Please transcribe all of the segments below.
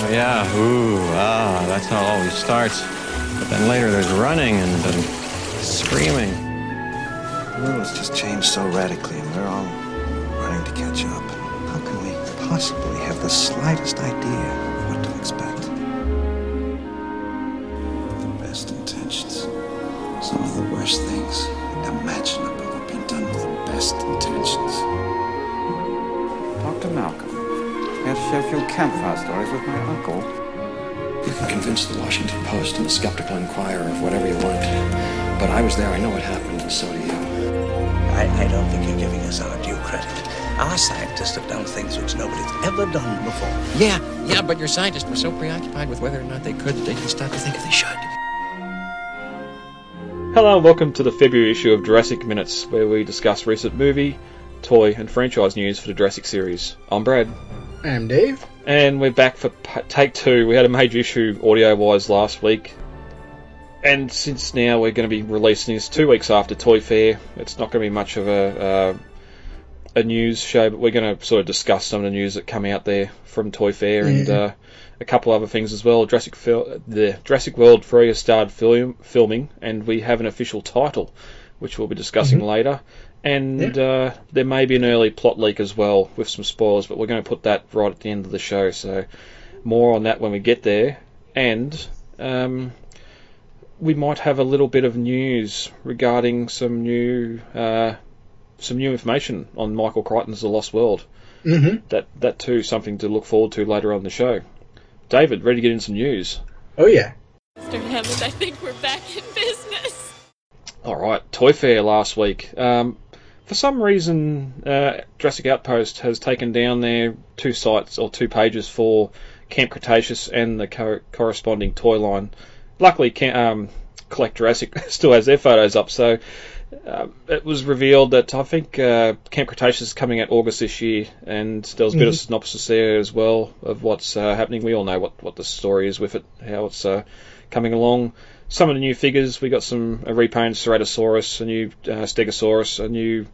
Oh, yeah, ooh, ah, that's how it always starts. But then later there's running and then screaming. The world has just changed so radically, and we're all running to catch up. How can we possibly have the slightest idea of what to expect? The best intentions. Some of the worst things imaginable have been done with the best intentions. Dr. Malcolm, I have Sheffield campfire stories with my uncle. You can convince the Washington Post and the Skeptical Inquirer of whatever you want, but I was there, I know what happened, and so do you. I don't think you're giving us our due credit. Our scientists have done things which nobody's ever done before. Yeah, but your scientists were so preoccupied with whether or not they could that they didn't stop to think if they should. Hello and welcome to the February issue of Jurassic Minutes, where we discuss recent movie, toy, and franchise news for the Jurassic series. I'm Brad. I'm Dave. And we're back for take two. We had a major issue audio-wise last week. And since now we're going to be releasing this 2 weeks after Toy Fair, it's not going to be much of a news show, but we're going to sort of discuss some of the news that come out there from Toy Fair and a couple other things as well. The Jurassic World 3 has started filming, and we have an official title, which we'll be discussing later. And there may be an early plot leak as well with some spoilers, but we're going to put that right at the end of the show. So more on that when we get there. And we might have a little bit of news regarding some new information on Michael Crichton's The Lost World. Mm-hmm. That too, something to look forward to later on the show. David, ready to get in some news? Oh yeah. Mr. Hammond, I think we're back in business. All right, Toy Fair last week. For some reason, Jurassic Outpost has taken down their two sites or two pages for Camp Cretaceous and the corresponding toy line. Luckily, Collect Jurassic still has their photos up, so it was revealed that I think Camp Cretaceous is coming out August this year, and there was a bit of synopsis there as well of what's happening. We all know what the story is with it, how it's coming along. Some of the new figures, we got a repainted Ceratosaurus, a new Stegosaurus, a new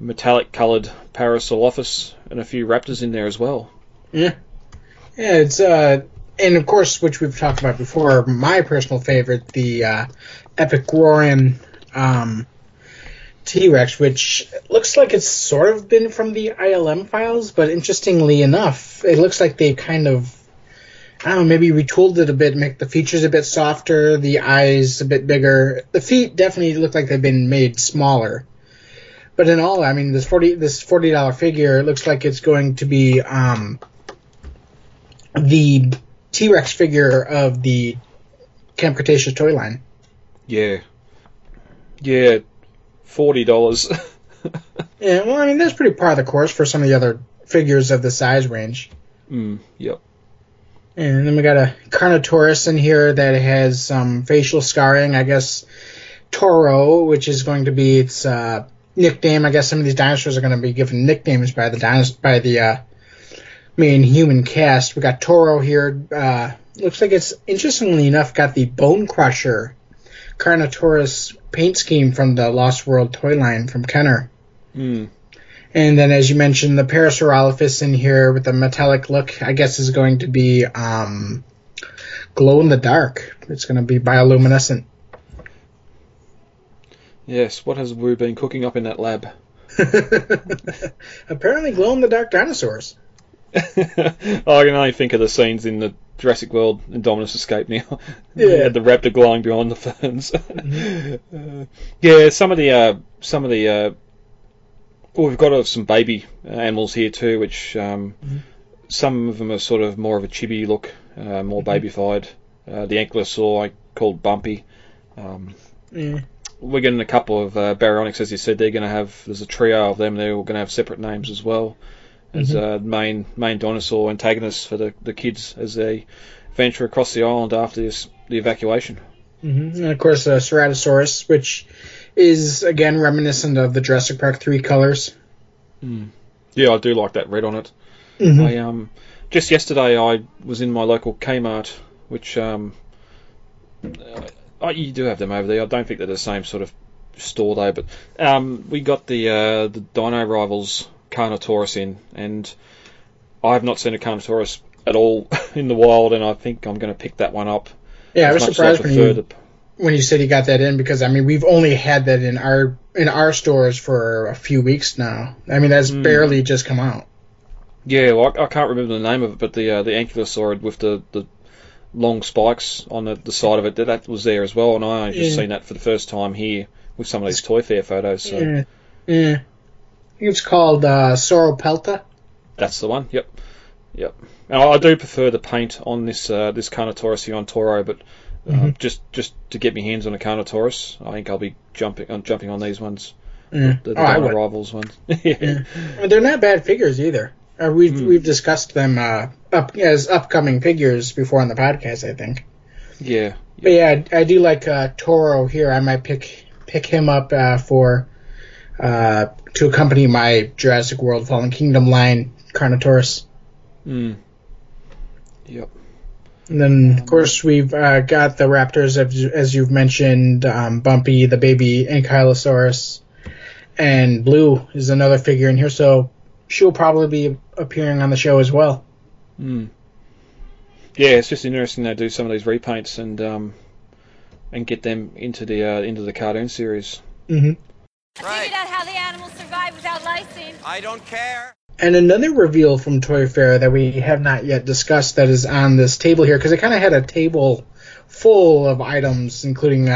metallic-coloured Parasaurolophus, and a few raptors in there as well. Yeah, it's... and, of course, which we've talked about before, my personal favorite, the epic roaring T-Rex, which looks like it's sort of been from the ILM files, but interestingly enough, it looks like they kind of, I don't know, maybe retooled it a bit, make the features a bit softer, the eyes a bit bigger. The feet definitely look like they've been made smaller. But in all, I mean, this $40 figure, it looks like it's going to be the T-Rex figure of the Camp Cretaceous toy line. Yeah, $40. Yeah, well, I mean, that's pretty par the course for some of the other figures of the size range. Yep. And then we got a Carnotaurus in here that has some facial scarring, I guess. Toro, which is going to be its nickname. I guess some of these dinosaurs are going to be given nicknames by the main human cast. We got Toro here. Looks like it's, interestingly enough, got the Bone Crusher Carnotaurus paint scheme from the Lost World toy line from Kenner. And then, as you mentioned, the Parasaurolophus in here with the metallic look, I guess, is going to be glow in the dark. It's going to be bioluminescent. Yes, what has Wu been cooking up in that lab? Apparently glow in the dark dinosaurs. I can only think of the scenes in the Jurassic World Indominus Escape now. Yeah, had the raptor glowing behind the ferns. Yeah, we've got some baby animals here too, which some of them are sort of more of a chibi look, more babyfied. The ankylosaur, called Bumpy. We're getting a couple of Baryonyx, as you said. There's a trio of them. They're all going to have separate names as well. As main dinosaur antagonists for the kids as they venture across the island after the evacuation. And of course, Ceratosaurus, which is, again, reminiscent of the Jurassic Park 3 colours. Yeah, I do like that red on it. I just yesterday I was in my local Kmart, which you do have them over there. I don't think they're the same sort of store though, but we got the Dino Rivals Carnotaurus in, and I have not seen a Carnotaurus at all in the wild, and I think I'm going to pick that one up. Yeah, I was surprised when you said you got that in, because I mean we've only had that in our stores for a few weeks now. I mean that's barely just come out. Yeah, well, I can't remember the name of it, but the ankylosaurid with the long spikes on the side of it, that was there as well, and I only just seen that for the first time here with some of these Toy Fair photos. So. Yeah. I think it's called Sauropelta. That's the one. Yep. And I do prefer the paint on this Carnotaurus here on Toro, but just to get my hands on a Carnotaurus, I think I'll be jumping on these ones, the Dino Rivals ones. Yeah. I mean, they're not bad figures either. We've discussed them as upcoming figures before on the podcast, I think. Yeah. But I do like Toro here. I might pick him up to accompany my Jurassic World Fallen Kingdom line Carnotaurus. Yep. And then, of course, we've got the Raptors, as you've mentioned, Bumpy, the baby Ankylosaurus, and Blue is another figure in here, so she'll probably be appearing on the show as well. Yeah, it's just interesting they do some of these repaints and get them into the cartoon series. Mm-hmm. I figured out how the animals survive without lysine. I don't care. And another reveal from Toy Fair that we have not yet discussed that is on this table here, because I kind of had a table full of items, including and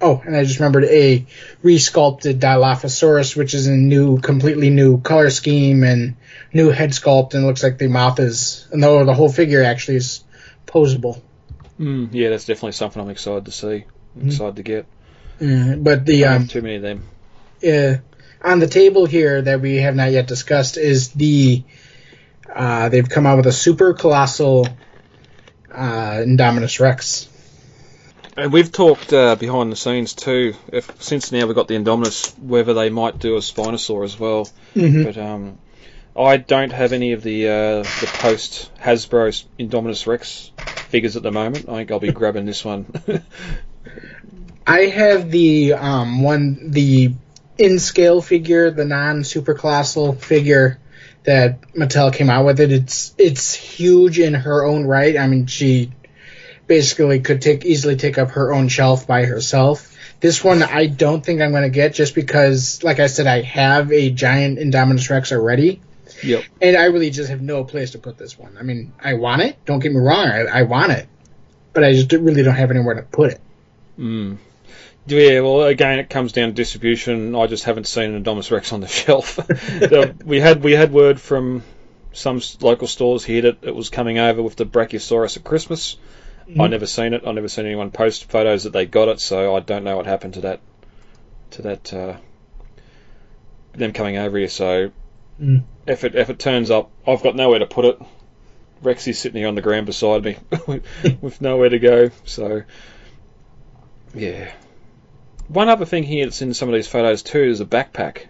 I just remembered a resculpted Dilophosaurus, which is a completely new color scheme and new head sculpt, and it looks like the mouth is, no, the whole figure actually is posable. Yeah, that's definitely something I'm excited to see, excited to get. But the I don't have too many of them. Yeah. On the table here that we have not yet discussed is they've come out with a super colossal Indominus Rex. And we've talked behind the scenes too, since now we've got the Indominus, whether they might do a Spinosaur as well. But I don't have any of the post Hasbro Indominus Rex figures at the moment. I think I'll be grabbing this one. I have the the in-scale figure, the non-supercolossal figure that Mattel came out with. It's huge in her own right. I mean, she basically could easily take up her own shelf by herself. This one I don't think I'm going to get just because, like I said, I have a giant Indominus Rex already. Yep. And I really just have no place to put this one. I mean, I want it. Don't get me wrong. I want it. But I just really don't have anywhere to put it. Yeah, well, again, it comes down to distribution. I just haven't seen an Indominus Rex on the shelf. We had word from some local stores here that it was coming over with the Brachiosaurus at Christmas. I've never seen it. I've never seen anyone post photos that they got it, so I don't know what happened to that them coming over here. So if it turns up, I've got nowhere to put it. Rexy's sitting here on the ground beside me with nowhere to go. So, yeah. One other thing here that's in some of these photos too is a backpack.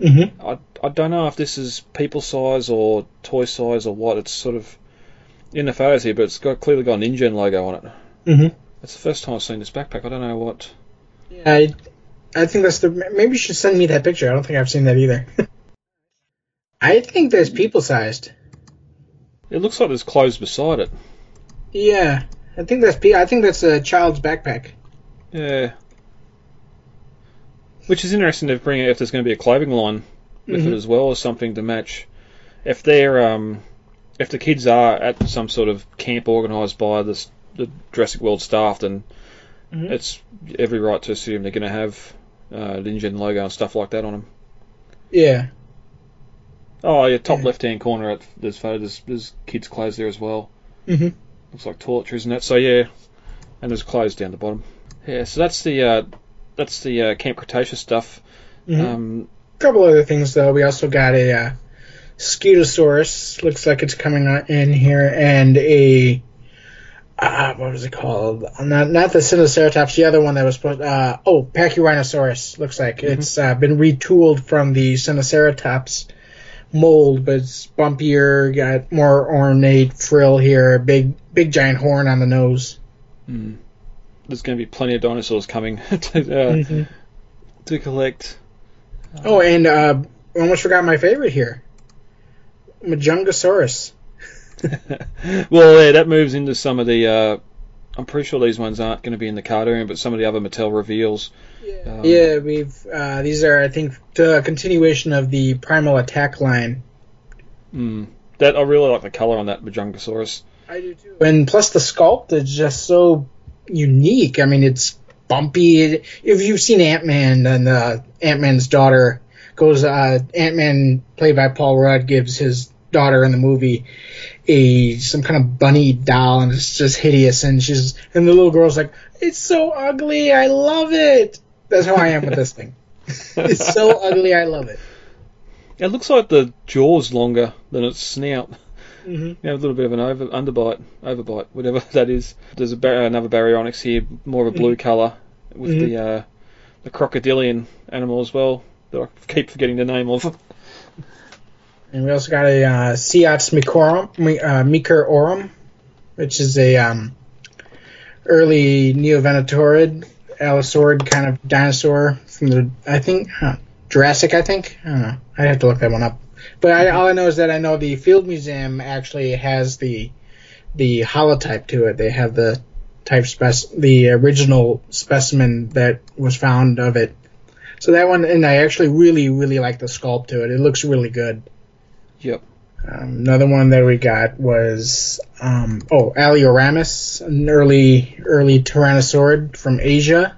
I don't know if this is people size or toy size or what. It's sort of in the photos here, but it's clearly got an InGen logo on it. That's the first time I've seen this backpack. I don't know what. Yeah, I think that's maybe you should send me that picture. I don't think I've seen that either. I think that's people sized. It looks like there's clothes beside it. Yeah, I think that's a child's backpack. Yeah. Which is interesting to bring out if there's going to be a clothing line with it as well, or something to match. If if the kids are at some sort of camp organised by the Jurassic World staff, then it's every right to assume they're going to have an InGen logo and stuff like that on them. Yeah. Oh, yeah, top left-hand corner at this photo, there's kids' clothes there as well. Looks like toiletries and that, so yeah. And there's clothes down the bottom. Yeah, so that's the... That's the Camp Cretaceous stuff. A couple other things, though. We also got a Stegosaurus. Looks like it's coming in here. And a... what was it called? Not the Ceratosaurus. The other one that was supposed... Pachyrhinosaurus, looks like. It's been retooled from the Ceratosaurus mold, but it's bumpier, got more ornate frill here, big giant horn on the nose. There's going to be plenty of dinosaurs coming to collect. I almost forgot my favorite here. Majungasaurus. Well, yeah, that moves into some of the... I'm pretty sure these ones aren't going to be in the cartoon, but some of the other Mattel reveals. Yeah, these are, I think, a continuation of the Primal Attack line. Mm. That I really like the color on that Majungasaurus. I do too. And plus the sculpt is just so unique. I mean, it's bumpy. If you've seen Ant-Man, then Ant-Man's daughter goes... Ant-Man, played by Paul Rudd, gives his daughter in the movie some kind of bunny doll, and it's just hideous, and the little girl's like, it's so ugly, I love it. That's how I am with this thing. It's so ugly, I love it. It looks like the jaw's longer than its snout. Mm-hmm. You have a little bit of an overbite, whatever that is. There's another Baryonyx here, more of a blue colour, with the crocodilian animal as well, that I keep forgetting the name of. And we also got a Ceots Microrum, which is a early Neovenatourid, Allosaurus kind of dinosaur from the, Jurassic, I think. I don't know. I'd have to look that one up. But all I know is that I know the Field Museum actually has the holotype to it. They have the the original specimen that was found of it. So that one, and I actually really, really like the sculpt to it. It looks really good. Yep. Another one that we got was Allioramus, an early Tyrannosaurid from Asia.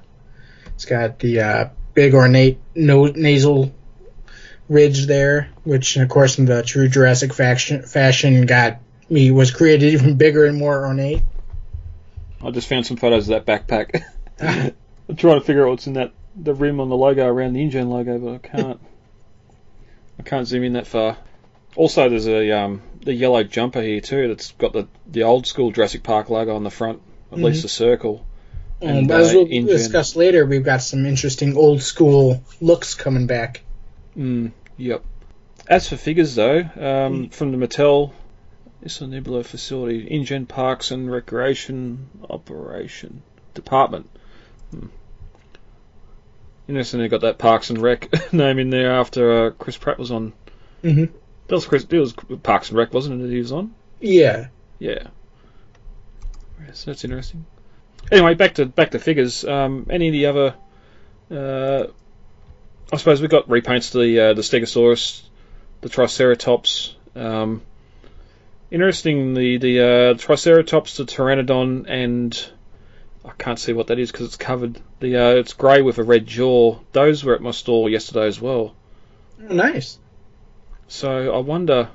It's got the big ornate nasal ridge there, which of course in the true Jurassic fashion was created even bigger and more ornate. I just found some photos of that backpack. I'm trying to figure out what's in the rim on the logo around the InGen logo, but I can't zoom in that far. Also, there's the yellow jumper here too. That's got the old school Jurassic Park logo on the front, at least the circle. And as we'll discuss later, we've got some interesting old school looks coming back. Yep. As for figures though, from the Mattel Isla Nublar facility, InGen Parks and Recreation Operation Department. Interesting, they got that Parks and Rec name in there after Chris Pratt was on. Mm-hmm. That was Parks and Rec, wasn't it, that he was on? Yeah. Yeah. So that's interesting. Anyway, back to figures. Any of the other... I suppose we got repaints to the Stegosaurus, the Triceratops. Interestingly, the Triceratops, the Pteranodon, and... I can't see what that is because it's covered. It's grey with a red jaw. Those were at my store yesterday as well. Oh, nice. So I wonder,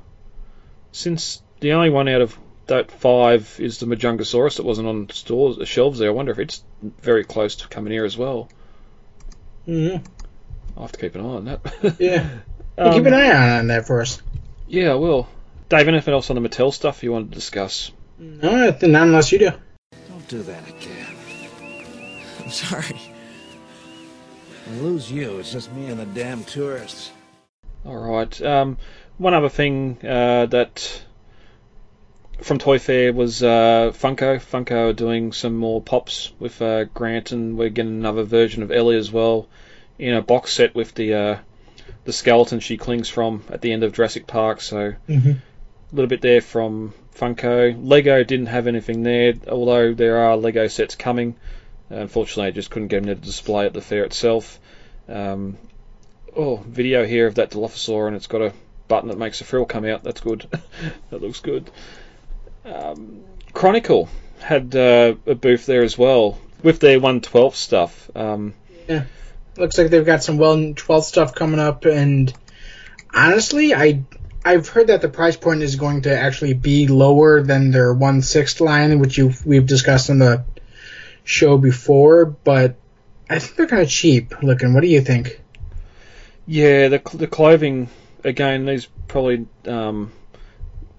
since the only one out of that five is the Majungasaurus that wasn't on the shelves there, I wonder if it's very close to coming here as well. Mm-hmm. I'll have to keep an eye on that. Yeah. Keep an eye on that for us. Yeah, I will. Dave, anything else on the Mattel stuff you want to discuss? No, not unless you do. Don't do that again. I'm sorry. I lose you. It's just me and the damn tourists. All right. One other thing that from Toy Fair was Funko. Funko are doing some more pops with Grant, and we're getting another version of Ellie as well in a box set with the skeleton she clings from at the end of Jurassic Park. So a little bit there from Funko. Lego didn't have anything there, although there are Lego sets coming. Unfortunately, I just couldn't get them to display at the fair itself. Video here of that Dilophosaur, and it's got a button that makes a frill come out. That's good. That looks good. Chronicle had a booth there as well with their 1/12 stuff. Yeah, looks like they've got some 1/12 stuff coming up, and honestly, I've heard that the price point is going to actually be lower than their 1/6 line, which we've discussed on the show before, but I think they're kind of cheap looking. What do you think? Yeah, the clothing, again, these probably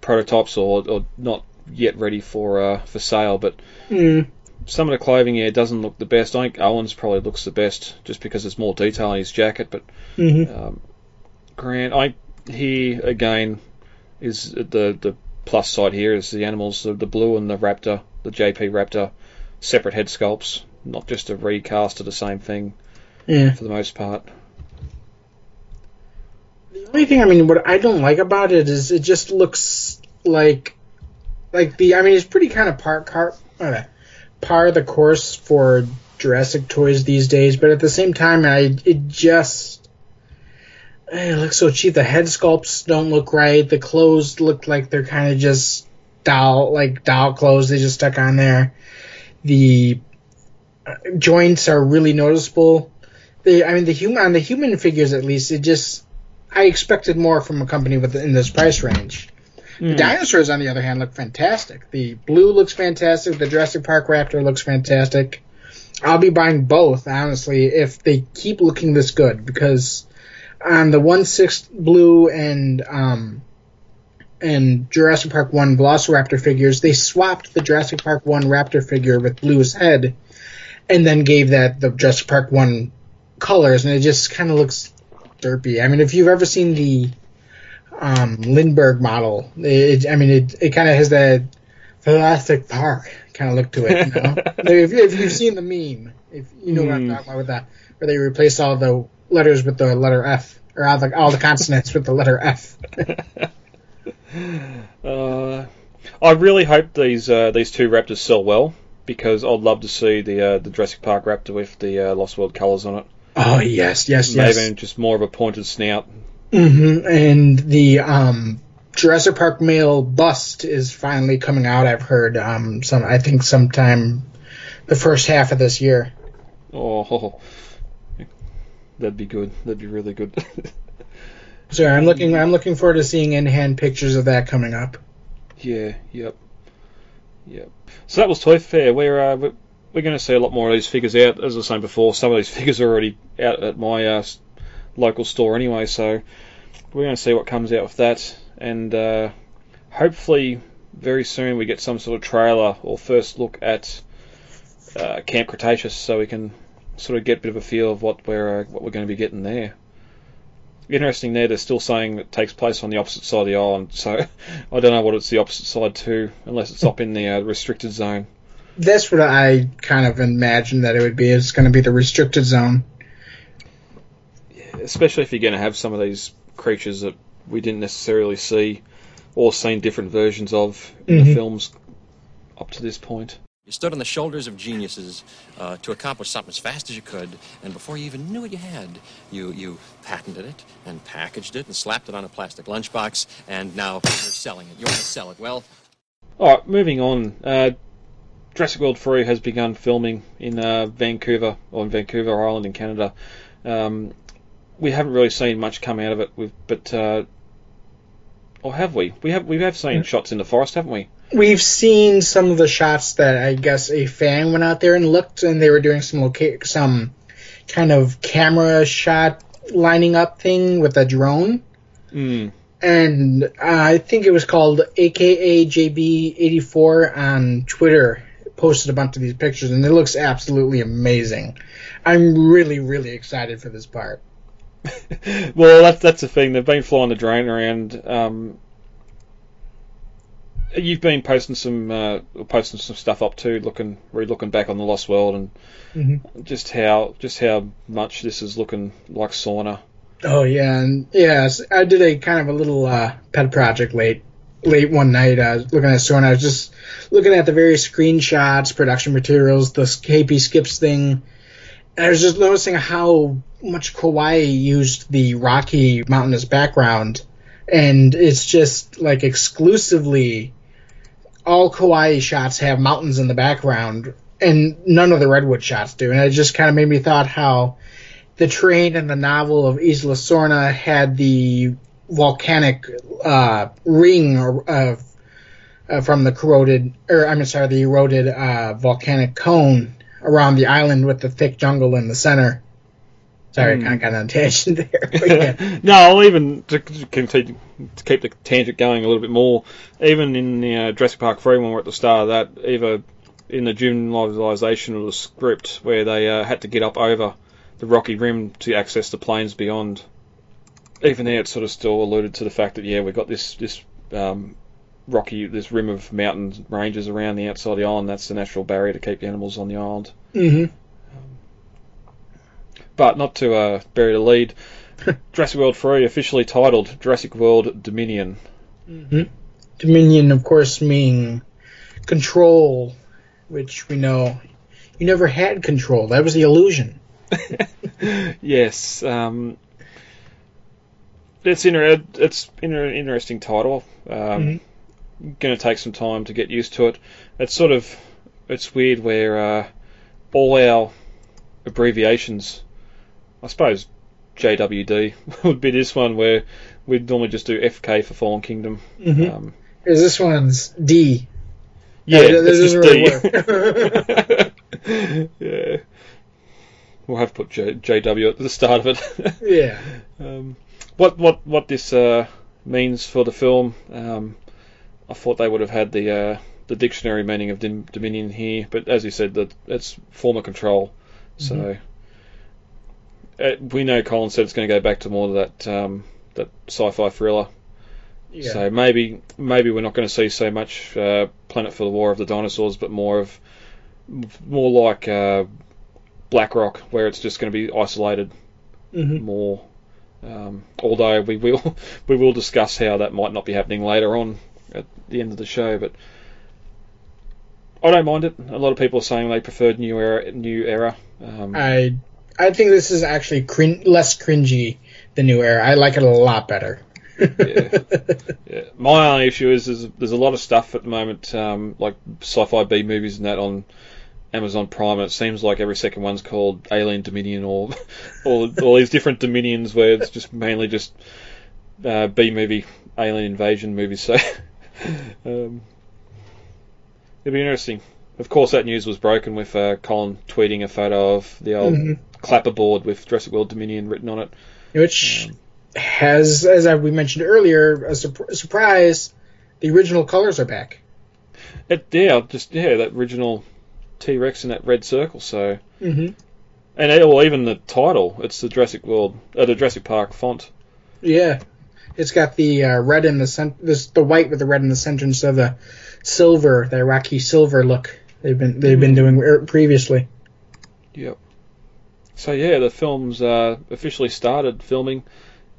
prototypes or not yet ready for sale, but some of the clothing here doesn't look the best. I think Owen's probably looks the best just because there's more detail on his jacket, but Grant, here again is the plus side here is the animals, the blue and the raptor, the JP Raptor, separate head sculpts, not just a recast of the same thing for the most part. The only thing, what I don't like about it is it just looks like like the, I mean, it's pretty kind of par the course for Jurassic toys these days, but at the same time, it looks so cheap. The head sculpts don't look right. The clothes look like they're kind of just doll clothes they just stuck on there. The joints are really noticeable. The human figures, at least, I expected more from a company in this price range. The dinosaurs, on the other hand, look fantastic. The Blue looks fantastic. The Jurassic Park Raptor looks fantastic. I'll be buying both, honestly, if they keep looking this good, because on the 1/6 Blue and Jurassic Park 1 Velociraptor figures, they swapped the Jurassic Park 1 Raptor figure with Blue's head and then gave that the Jurassic Park 1 colors, and it just kind of looks derpy. I mean, if you've ever seen the Lindbergh model, it kind of has that Jurassic Park kind of look to it, you know? If you've seen the meme, if you know what I'm talking about with that, where they replace all the letters with the letter F, or all the consonants with the letter F. I really hope these two Raptors sell well, because I'd love to see the Jurassic Park Raptor with the Lost World colours on it. Oh, yes. Maybe just more of a pointed snout. Mm-hmm. And the Jurassic Park male bust is finally coming out, I've heard, sometime the first half of this year. Oh, that'd be good. That'd be really good. So I'm looking forward to seeing in-hand pictures of that coming up. Yeah, yep. So that was Toy Fair. We're going to see a lot more of these figures out. As I was saying before, some of these figures are already out at my local store anyway, so we're going to see what comes out with that. And hopefully very soon we get some sort of trailer or first look at Camp Cretaceous, so we can sort of get a bit of a feel of what we're going to be getting there. Interesting there, they're still saying it takes place on the opposite side of the island, so I don't know what it's the opposite side to, unless it's up in the restricted zone. That's what I kind of imagined that it would be. It's going to be the restricted zone. Yeah, especially if you're going to have some of these creatures that we didn't necessarily see or seen different versions of in the films up to this point. You stood on the shoulders of geniuses to accomplish something as fast as you could, and before you even knew what you had, you patented it and packaged it and slapped it on a plastic lunchbox, and now you're selling it. You want to sell it. Well... All right, moving on. Jurassic World 3 has begun filming in Vancouver Island in Canada. We haven't really seen much come out of it, or have we? We have seen shots in the forest, haven't we? We've seen some of the shots that I guess a fan went out there and looked, and they were doing some kind of camera shot lining up thing with a drone. Mm. And I think it was called AKAJB84 on Twitter posted a bunch of these pictures, and it looks absolutely amazing. I'm really, really excited for this part. Well, that's the thing. They've been flying the drone around. You've been posting some stuff up too, relooking back on the Lost World, and just how much this is looking like sauna. Oh, yeah, and yes, I did a kind of a little pet project late one night, looking at Sauna. I was just looking at the various screenshots, production materials, the KP Skips thing, and I was just noticing how much Kauai used the rocky mountainous background, and it's just like exclusively all Kauai shots have mountains in the background, and none of the Redwood shots do, and it just kind of made me thought how... The train in the novel of Isla Sorna had the volcanic ring from the eroded volcanic cone around the island with the thick jungle in the center. Sorry, I kind of got on a tangent there. Yeah. No, even to keep the tangent going a little bit more, even in the Jurassic Park 3, when we're at the start of that, either in the generalization of the script where they had to get up over the rocky rim to access the plains beyond. Even there, it sort of still alluded to the fact that we've got this rim of mountain ranges around the outside of the island. That's the natural barrier to keep the animals on the island. Mm-hmm. But not to bury the lead, Jurassic World 3 officially titled Jurassic World Dominion. Mm-hmm. Dominion, of course, meaning control, which we know you never had control. That was the illusion. Yes. It's an interesting title. Going to take some time to get used to it. It's weird where all our abbreviations, I suppose JWD would be this one where we'd normally just do FK for Fallen Kingdom. Mm-hmm. This one's D. Yeah, this is really D. Yeah. We'll have to put JW at the start of it. Yeah. What this means for the film, I thought they would have had the dictionary meaning of Dominion here, but as you said, it's form of control. So we know Colin said it's going to go back to more of that sci-fi thriller. Yeah. So maybe we're not going to see so much Planet for the War of the Dinosaurs, but more like Black Rock, where it's just going to be isolated more. Although we will discuss how that might not be happening later on at the end of the show, but I don't mind it. A lot of people are saying they preferred New Era. I think this is actually less cringy than New Era. I like it a lot better. Yeah. My only issue is there's a lot of stuff at the moment, like sci-fi B movies and that on Amazon Prime, and it seems like every second one's called Alien Dominion or all these different Dominions where it's just mainly just B movie, alien invasion movies. So it'd be interesting. Of course, that news was broken with Colin tweeting a photo of the old clapperboard with Jurassic World Dominion written on it, which has, as we mentioned earlier, a surprise. The original colors are back. That original T-Rex in that red circle. So, even the title, it's the Jurassic Park font. Yeah, it's got the red in the center, the white with the red in the center instead of the silver, the Iraqi silver look they've been doing previously. Yep. So yeah, the film's officially started filming.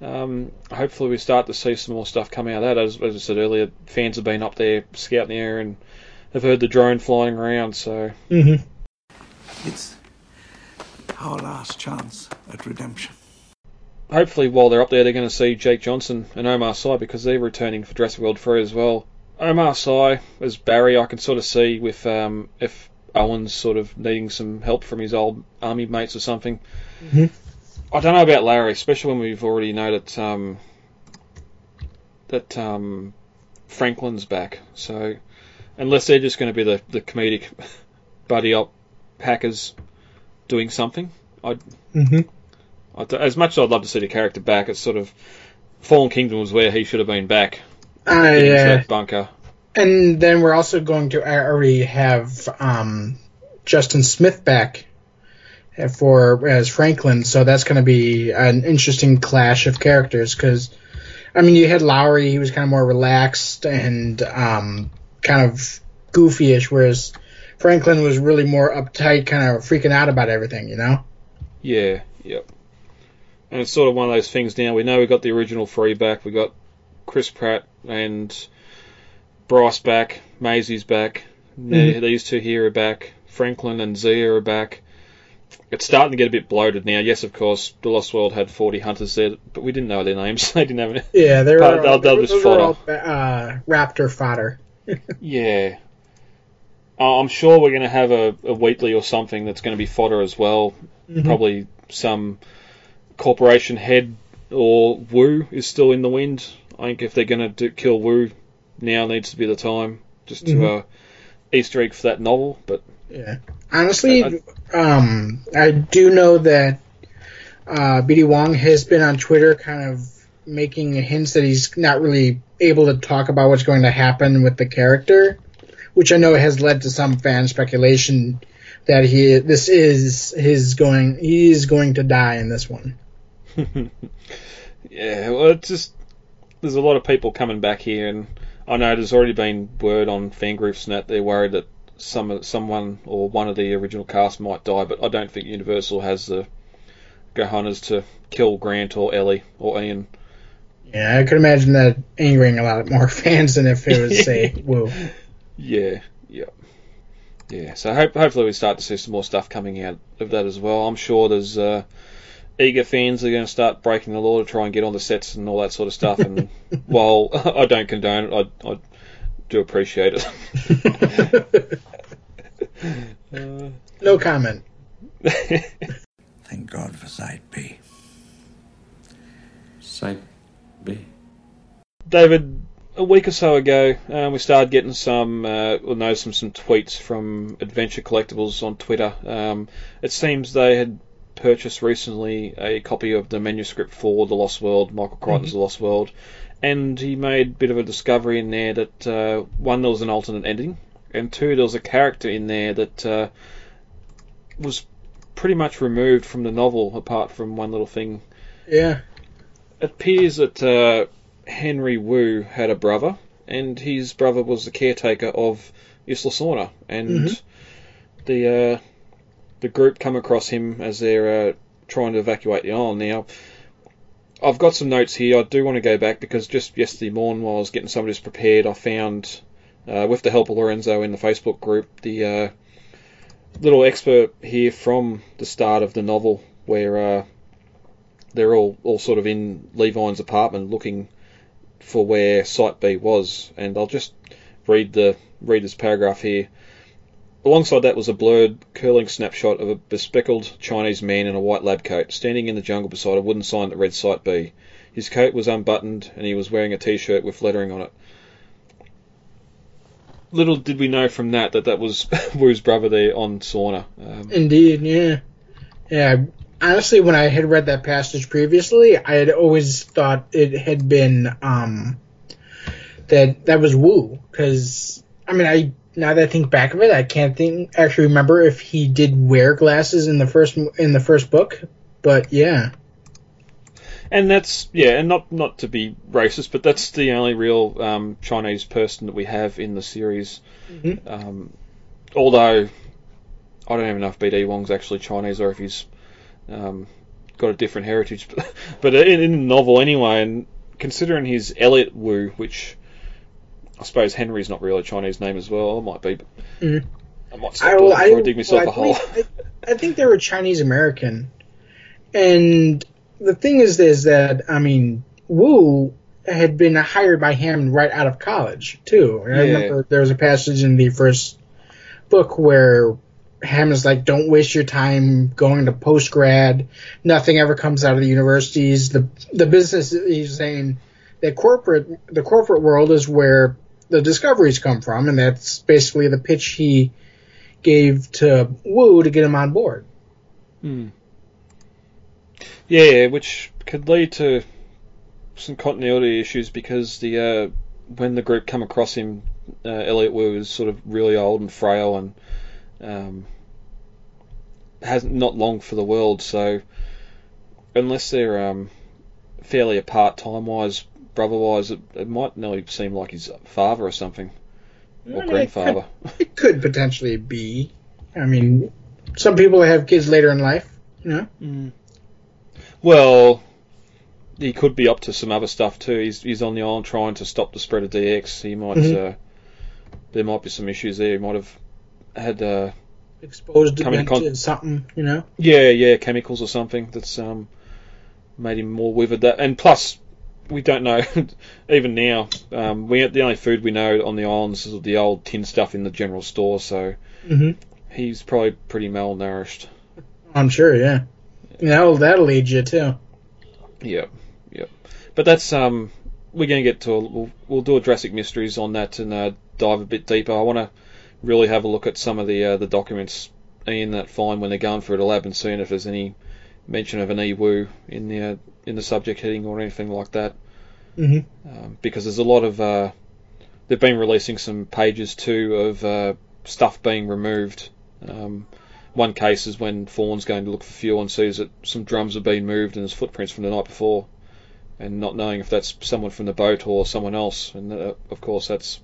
Hopefully, we start to see some more stuff coming out of that. As I said earlier, fans have been up there scouting the area and have heard the drone flying around. So it's our last chance at redemption. Hopefully, while they're up there, they're going to see Jake Johnson and Omar Sy, because they're returning for Jurassic World 3 as well. Omar Sy as Barry, I can sort of see with if Owen's sort of needing some help from his old army mates or something. I don't know about Larry, especially when we've already know that Franklin's back. So unless they're just going to be the comedic buddy up hackers doing something, as much as I'd love to see the character back, it's sort of Fallen Kingdom was where he should have been back. That bunker. And then we're also going to already have Justin Smith back as Franklin, so that's going to be an interesting clash of characters, because, I mean, you had Lowry, he was kind of more relaxed and kind of goofy-ish, whereas Franklin was really more uptight, kind of freaking out about everything, you know? Yeah, yep. And it's sort of one of those things now, we know we got the original three back, we got Chris Pratt and Bryce back, Maisie's back, these two here are back, Franklin and Zia are back. It's starting to get a bit bloated now. Yes, of course, The Lost World had 40 hunters there, but we didn't know their names. They didn't have any. Yeah, they were all raptor fodder. Yeah. I'm sure we're going to have a Wheatley or something that's going to be fodder as well. Probably some corporation head or Wu is still in the wind. I think if they're going to kill Wu, now needs to be the time just to Easter egg for that novel. But yeah, honestly, I do know that BD Wong has been on Twitter kind of making hints that he's not really able to talk about what's going to happen with the character, which I know has led to some fan speculation that he is going to die in this one. Yeah, well, it's just there's a lot of people coming back here, and I know there's already been word on fan groups and that they're worried that someone or one of the original cast might die, but I don't think Universal has the Gohannas to kill Grant or Ellie or Ian. Yeah, I could imagine that angering a lot more fans than if it was, say, Wu. Yeah. So hopefully we start to see some more stuff coming out of that as well. I'm sure there's eager fans that are going to start breaking the law to try and get on the sets and all that sort of stuff. And while I don't condone it, I do appreciate it. No comment. Thank God for Site B. Site B. David, a week or so ago, we started getting some tweets from Adventure Collectibles on Twitter. It seems they had purchased recently a copy of the manuscript for The Lost World, Michael Crichton's The Lost World, and he made a bit of a discovery in there that, one, there was an alternate ending, and two, there was a character in there that was pretty much removed from the novel, apart from one little thing. Yeah. It appears that Henry Wu had a brother, and his brother was the caretaker of Isla Sorna, and the group come across him as they're trying to evacuate the island. Now, I've got some notes here. I do want to go back, because just yesterday morning while I was getting some of this prepared, I found, with the help of Lorenzo in the Facebook group, the little expert here from the start of the novel, where they're all sort of in Levine's apartment looking for where Site B was, and I'll just read this paragraph here. Alongside that was a blurred, curling snapshot of a bespectacled Chinese man in a white lab coat, standing in the jungle beside a wooden sign that read Site B. His coat was unbuttoned, and he was wearing a T-shirt with lettering on it. Little did we know from that was Wu's brother there on Sorna. Indeed, yeah. Yeah, honestly, when I had read that passage previously, I had always thought it had been that was Wu. Because, I mean, now that I think back of it, I can't actually remember if he did wear glasses in the first book. But, yeah. And that's, and not to be racist, but that's the only real Chinese person that we have in the series. Mm-hmm. Although, I don't even know if BD Wong's actually Chinese or if he's got a different heritage. But in the novel anyway, and considering he's Elliot Wu, which I suppose Henry's not really a Chinese name as well, might be. But I might stop before I dig myself a hole. I think they were Chinese-American. And the thing is that, I mean, Wu had been hired by Hammond right out of college, too. And I remember there was a passage in the first book where Hammond's like, don't waste your time going to post-grad. Nothing ever comes out of the universities. The business, he's saying, that the corporate world is where the discoveries come from, and that's basically the pitch he gave to Wu to get him on board. Hmm. Yeah, which could lead to some continuity issues, because when the group come across him, Elliot Wu is sort of really old and frail and has not long for the world. So unless they're fairly apart time-wise, brother-wise, it might nearly seem like his father or something, or grandfather. It could potentially be. I mean, some people have kids later in life, you know? Mm. Well, he could be up to some other stuff too. He's on the island trying to stop the spread of DX. He might. There might be some issues there. He might have had exposed to something, you know. Yeah, chemicals or something that's made him more withered. That, and plus, we don't know even now. The only food we know on the islands is the old tin stuff in the general store. So he's probably pretty malnourished. I'm sure. Yeah. That'll lead you too. Yep. But that's we're going to get to we'll do a Jurassic Mysteries on that and dive a bit deeper. I want to really have a look at some of the documents in that find when they're going through the lab and seeing if there's any mention of an Wu in the subject heading or anything like that. Because there's a lot of they've been releasing some pages too of stuff being removed. One case is when Fawn's going to look for fuel and sees that some drums have been moved and there's footprints from the night before, and not knowing if that's someone from the boat or someone else. And, of course, that's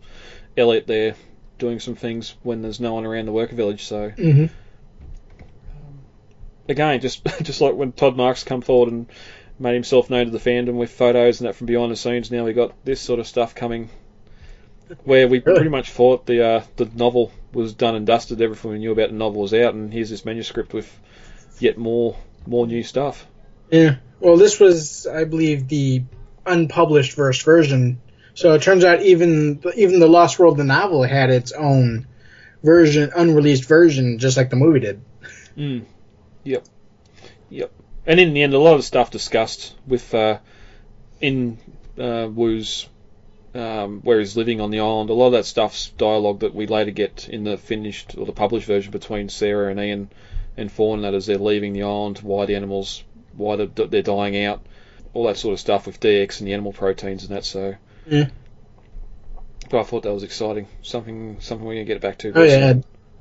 Elliot there doing some things when there's no one around the worker village. So, again, just like when Todd Marks come forward and made himself known to the fandom with photos and that from behind the scenes. Now we got this sort of stuff coming, where we pretty much thought the novel was done and dusted. Everything we knew about the novel was out, and here's this manuscript with yet more new stuff. Yeah. Well, this was, I believe, the unpublished first version. So it turns out even The Lost World, the novel, had its own version, unreleased version, just like the movie did. Mm. Yep. Yep. And in the end, a lot of stuff discussed with in Wu's... where he's living on the island. A lot of that stuff's dialogue that we later get in the finished or the published version between Sarah and Ian and Fawn, that as they're leaving the island, why the animals, why they're dying out, all that sort of stuff with DX and the animal proteins and that. So, yeah. But I thought that was exciting. Something we're gonna get back to. Oh yeah,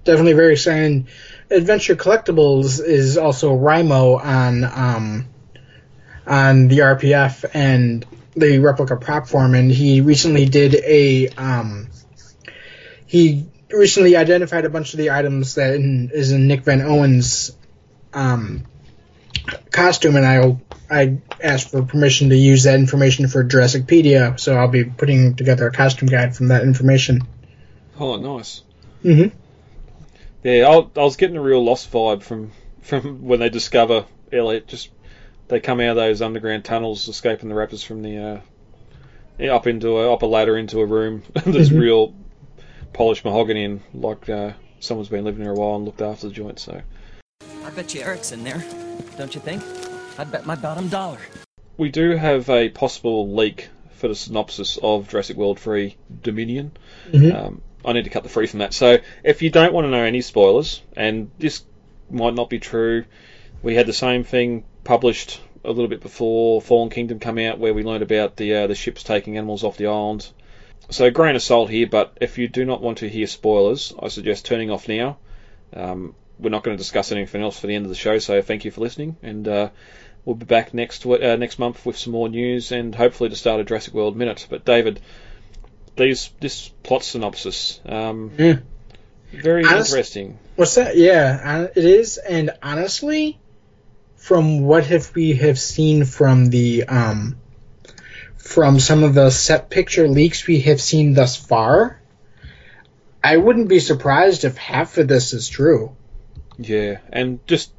definitely very exciting. Adventure Collectibles is also RIMO on the RPF and the replica prop form, and he recently did he recently identified a bunch of the items that is in Nick Van Owen's costume, and I asked for permission to use that information for Jurassicpedia, so I'll be putting together a costume guide from that information. Oh, nice. Mm-hmm. Yeah, I was getting a real Lost vibe from when they discover Elliot. Just they come out of those underground tunnels, escaping the rapids from the up a ladder into a room. There's real polished mahogany, and like someone's been living there a while and looked after the joint. So I bet you Eric's in there, don't you think? I'd bet my bottom dollar. We do have a possible leak for the synopsis of Jurassic World 3 Dominion. Mm-hmm. I need to cut the free from that. So if you don't want to know any spoilers, and this might not be true, we had the same thing published a little bit before Fallen Kingdom come out, where we learned about the ships taking animals off the island. So grain of salt here, but if you do not want to hear spoilers, I suggest turning off now. We're not going to discuss anything else for the end of the show, so thank you for listening, and we'll be back next month with some more news and hopefully to start a Jurassic World Minute. But David, this plot synopsis, very interesting. What's that? Yeah, it is, and honestly, from what we have seen from the from some of the set picture leaks we have seen thus far, I wouldn't be surprised if half of this is true. Yeah, and just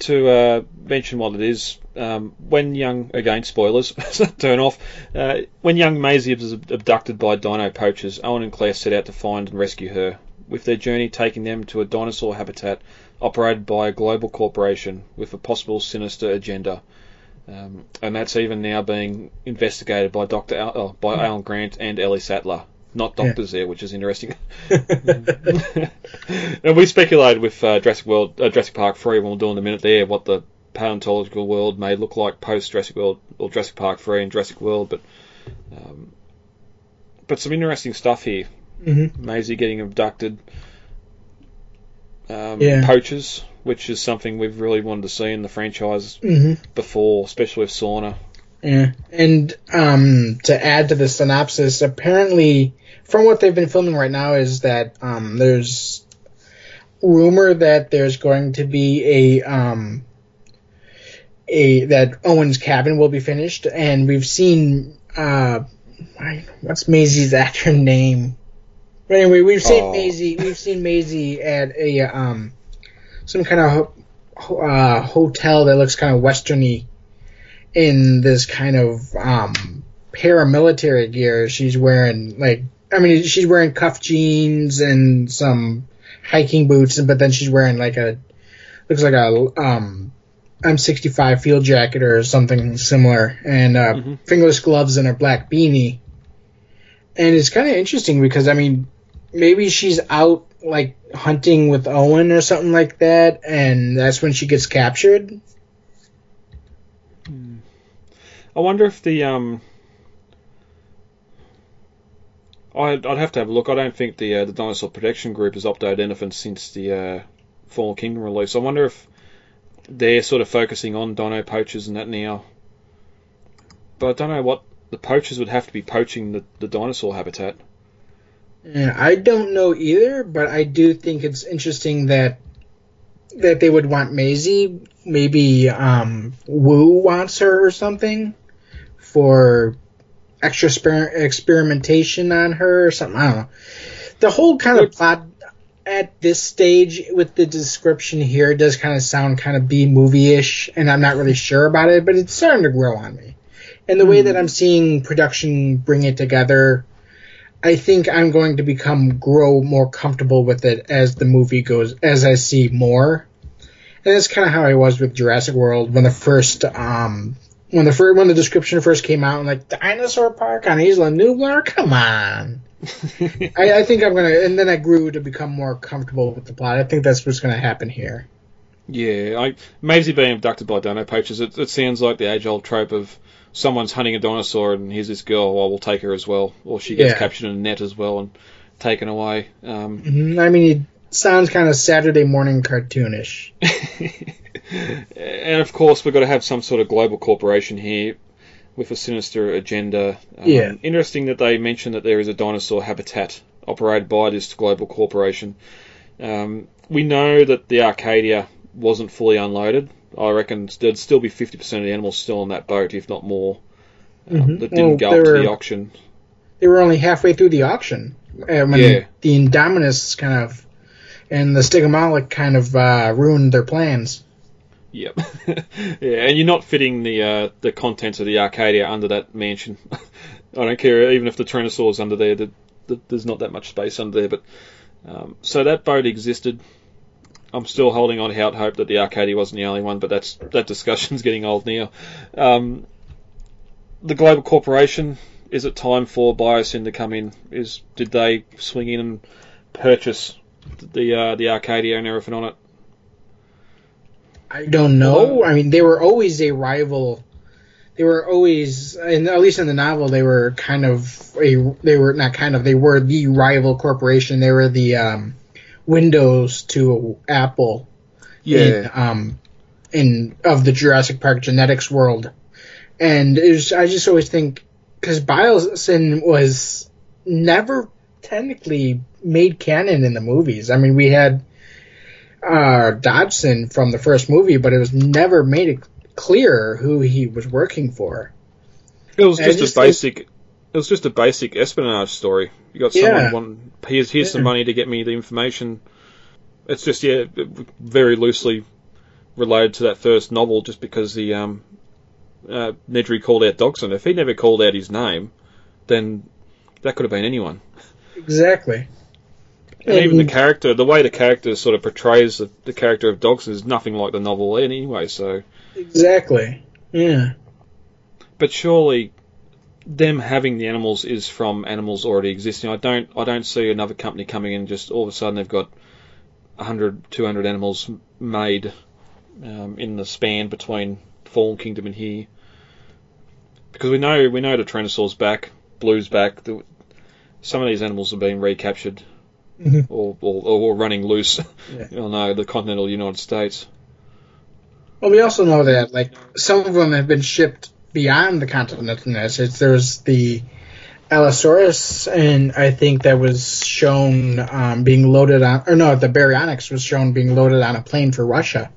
to mention what it is, spoilers, turn off. When young Maisie is abducted by dino poachers, Owen and Claire set out to find and rescue her, with their journey taking them to a dinosaur habitat operated by a global corporation with a possible sinister agenda, and that's even now being investigated by Alan Grant and Ellie Sattler, not doctors there, which is interesting. And we speculated with Jurassic Park 3 when we're doing the minute there what the paleontological world may look like post Jurassic World or Jurassic Park 3 and Jurassic World, but some interesting stuff here. Mm-hmm. Maisie getting abducted. Poachers, which is something we've really wanted to see in the franchise before, especially with Sauna. Yeah, and to add to the synopsis, apparently, from what they've been filming right now, is that there's rumor that there's going to be that Owen's cabin will be finished, and we've seen what's Maisie's actor name? But anyway, we've seen Maisie at a some kind of hotel that looks kind of westerny, in this kind of paramilitary gear. She's wearing she's wearing cuff jeans and some hiking boots, but then she's wearing looks like a M65 field jacket or something similar, and fingerless gloves and a black beanie. And it's kind of interesting because maybe she's out, hunting with Owen or something like that, and that's when she gets captured. I wonder if the... I'd have to have a look. I don't think the Dinosaur Protection Group has opted anything since the Fallen Kingdom release. I wonder if they're sort of focusing on dino poachers and that now. But I don't know what... The poachers would have to be poaching the dinosaur habitat. Yeah, I don't know either, but I do think it's interesting that that they would want Maisie. Maybe Wu wants her or something for extra experimentation on her or something. I don't know. The whole kind of plot at this stage with the description here does kind of sound kind of B-movie-ish, and I'm not really sure about it, but it's starting to grow on me. And the way that I'm seeing production bring it together, I think I'm going to grow more comfortable with it as the movie goes, as I see more. And that's kind of how I was with Jurassic World when the first when the description first came out, and like dinosaur park on Isla Nublar, come on. I think I'm gonna, and then I grew to become more comfortable with the plot. I think that's what's gonna happen here. Yeah, Maisie being abducted by dino poachers. It sounds like the age-old trope of someone's hunting a dinosaur, and here's this girl. Well, we'll take her as well, or she gets captured in a net as well and taken away. I mean, it sounds kind of Saturday morning cartoonish. And of course, we've got to have some sort of global corporation here with a sinister agenda. Interesting that they mention that there is a dinosaur habitat operated by this global corporation. We know that the Arcadia wasn't fully unloaded. I reckon there'd still be 50% of the animals still on that boat, if not more, that didn't go up to the auction. They were only halfway through the auction when the Indominus kind of and the Stegomolic kind of ruined their plans. Yep. And you're not fitting the contents of the Arcadia under that mansion. I don't care, even if the Tyrannosaur's under there, there's not that much space under there. But so that boat existed. I'm still holding on out hope that the Arcadia wasn't the only one, but that discussion's getting old now. The global corporation, is it time for Biosyn to come in? Did they swing in and purchase the Arcadia and everything on it? I don't know. I mean, they were always a rival. They were always, and at least in the novel, they were kind of they were the rival corporation. They were the Windows to Apple. Yeah. Of the Jurassic Park genetics world, and I just always think because Biosyn was never technically made canon in the movies. I mean, we had Dodson from the first movie, but it was never made clear who he was working for. It was just a basic espionage story. You got someone wanting, here's some money to get me the information. It's just very loosely related to that first novel, just because the Nedry called out Dodson. If he never called out his name, then that could have been anyone. Exactly. And even the way the character sort of portrays the character of Dodson is nothing like the novel anyway, so... Exactly, yeah. But surely them having the animals is from animals already existing. I don't see another company coming in and just all of a sudden they've got 100, 200 animals made in the span between Fallen Kingdom and here. Because we know the Tyrannosaur's back, Blue's back, some of these animals are being recaptured. Mm-hmm. Or running loose the continental United States. Well, we also know that like some of them have been shipped beyond the continental United States. There was the Allosaurus, and I think that was shown being loaded on... Or no, the Baryonyx was shown being loaded on a plane for Russia.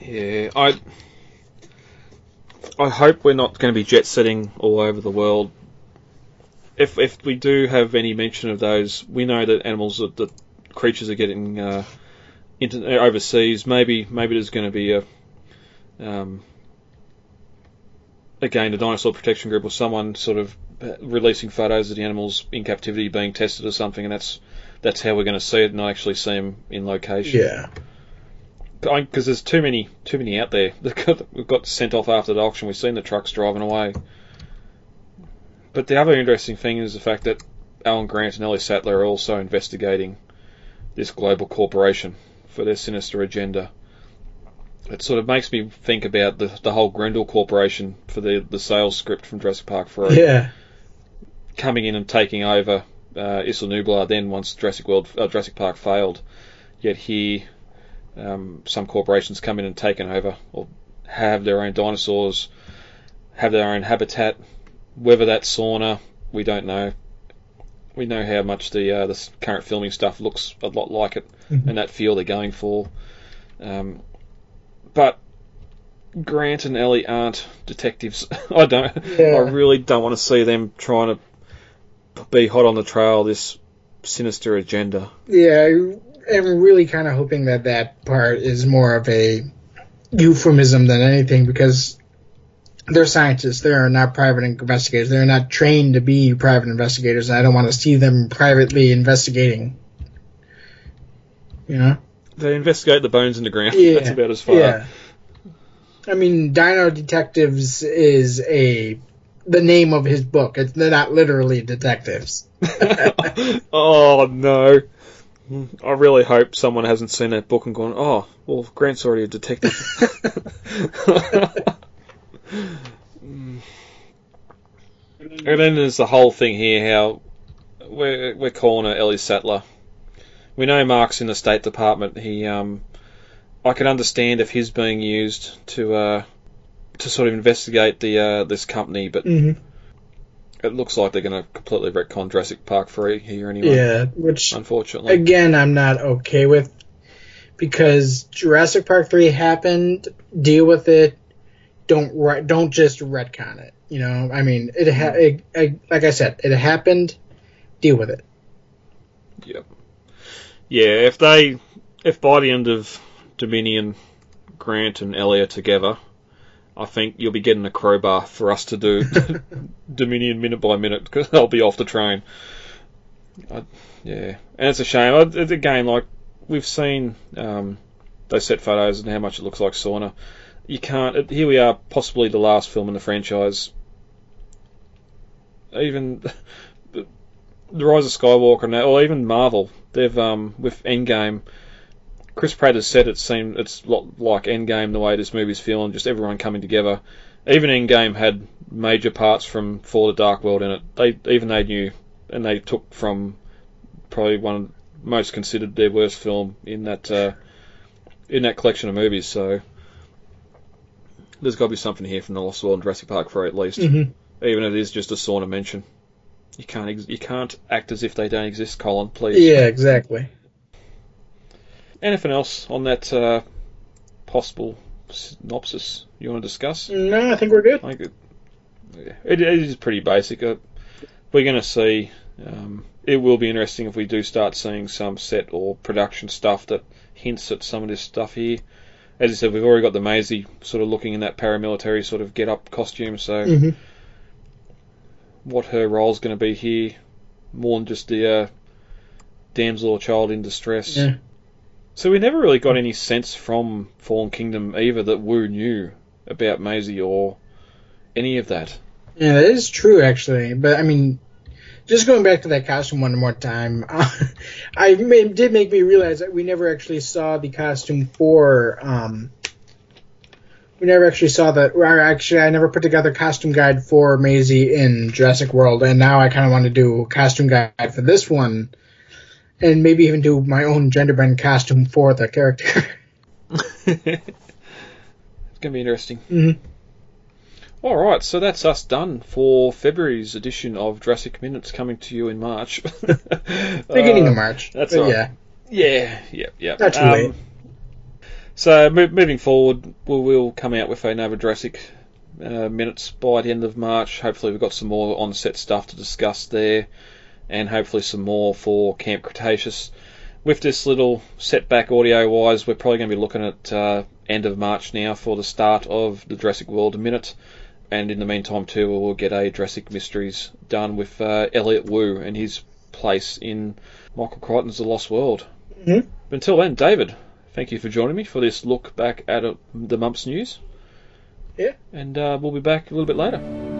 Yeah, I hope we're not going to be jet-setting all over the world. If we do have any mention of those, we know that animals, that creatures are getting overseas. Maybe there's going to be the Dinosaur Protection Group or someone sort of releasing photos of the animals in captivity being tested or something, and that's how we're going to see it, not actually see them in location. Yeah. Because there's too many out there. We've got sent off after the auction. We've seen the trucks driving away. But the other interesting thing is the fact that Alan Grant and Ellie Sattler are also investigating this global corporation for their sinister agenda. It sort of makes me think about the whole Grendel Corporation for the sales script from Jurassic Park 3. Yeah. Coming in and taking over Isla Nublar then once Jurassic Park failed. Yet here, some corporations come in and taken over or have their own dinosaurs, have their own habitat. Whether that's sauna, we don't know. we know how much the current filming stuff looks a lot like it, mm-hmm. and that feel they're going for. But Grant and Ellie aren't detectives. I really don't want to see them trying to be hot on the trail of this sinister agenda. Yeah, I'm really kind of hoping that that part is more of a euphemism than anything, because they're scientists. They're not private investigators. They're not trained to be private investigators, and I don't want to see them privately investigating. You know? They investigate the bones in the ground. Yeah. That's about as far. Yeah. I mean, Dino Detectives is the name of his book. They're not literally detectives. Oh, no. I really hope someone hasn't seen that book and gone, oh, well, Grant's already a detective. And then there's the whole thing here, how we're calling her Ellie Sattler. We know Mark's in the State Department. He, I can understand if he's being used to sort of investigate this company, but mm-hmm. it looks like they're going to completely retcon Jurassic Park 3 here anyway. Yeah, which unfortunately, again, I'm not okay with, because Jurassic Park 3 happened. Deal with it. Don't just retcon it. You know, I mean, like I said, it happened. Deal with it. Yep. Yeah, if by the end of Dominion, Grant and Ellie are together, I think you'll be getting a crowbar for us to do Dominion minute by minute, because I'll be off the train. Yeah, and it's a shame. It's a game like we've seen those set photos and how much it looks like sauna. You can't. Here we are, possibly the last film in the franchise. Even the Rise of Skywalker, now, or even Marvel, they've with Endgame. Chris Pratt has said it's a lot like Endgame, the way this movie's feeling, just everyone coming together. Even Endgame had major parts from Thor: The Dark World in it. They knew, and they took from probably one of the most considered their worst film in that collection of movies. So there's got to be something here from The Lost World and Jurassic Park 3 at least, mm-hmm. even if it is just a sauna mention. You can't act as if they don't exist, Colin. Please. Yeah, exactly. Anything else on that possible synopsis you want to discuss? No, I think we're good. It is pretty basic. We're going to see. It will be interesting if we do start seeing some set or production stuff that hints at some of this stuff here. As I said, we've already got the Maisie sort of looking in that paramilitary sort of get-up costume, so mm-hmm. what her role's going to be here, more than just the damsel or child in distress. Yeah. So we never really got any sense from Fallen Kingdom either that Wu knew about Maisie or any of that. Yeah, that is true, actually. But, I mean, just going back to that costume one more time, it did make me realize that we never actually saw the costume for... we never actually saw that... Actually, I never put together a costume guide for Maisie in Jurassic World, and now I kind of want to do a costume guide for this one. And maybe even do my own gender bend costume for the character. It's going to be interesting. Mm-hmm. All right, so that's us done for February's edition of Jurassic Minutes, coming to you in March. Beginning of March. That's all. Yeah. Yeah. That's right. So moving forward, we'll come out with another Jurassic Minutes by the end of March. Hopefully we've got some more on-set stuff to discuss there, and hopefully some more for Camp Cretaceous. With this little setback audio-wise, we're probably going to be looking at end of March now for the start of the Jurassic World Minute, and in the meantime too, we'll get a Jurassic Mysteries done with Elliot Wu and his place in Michael Crichton's The Lost World. Mm-hmm. But until then, David, thank you for joining me for this look back at the Mumps News. Yeah. And we'll be back a little bit later.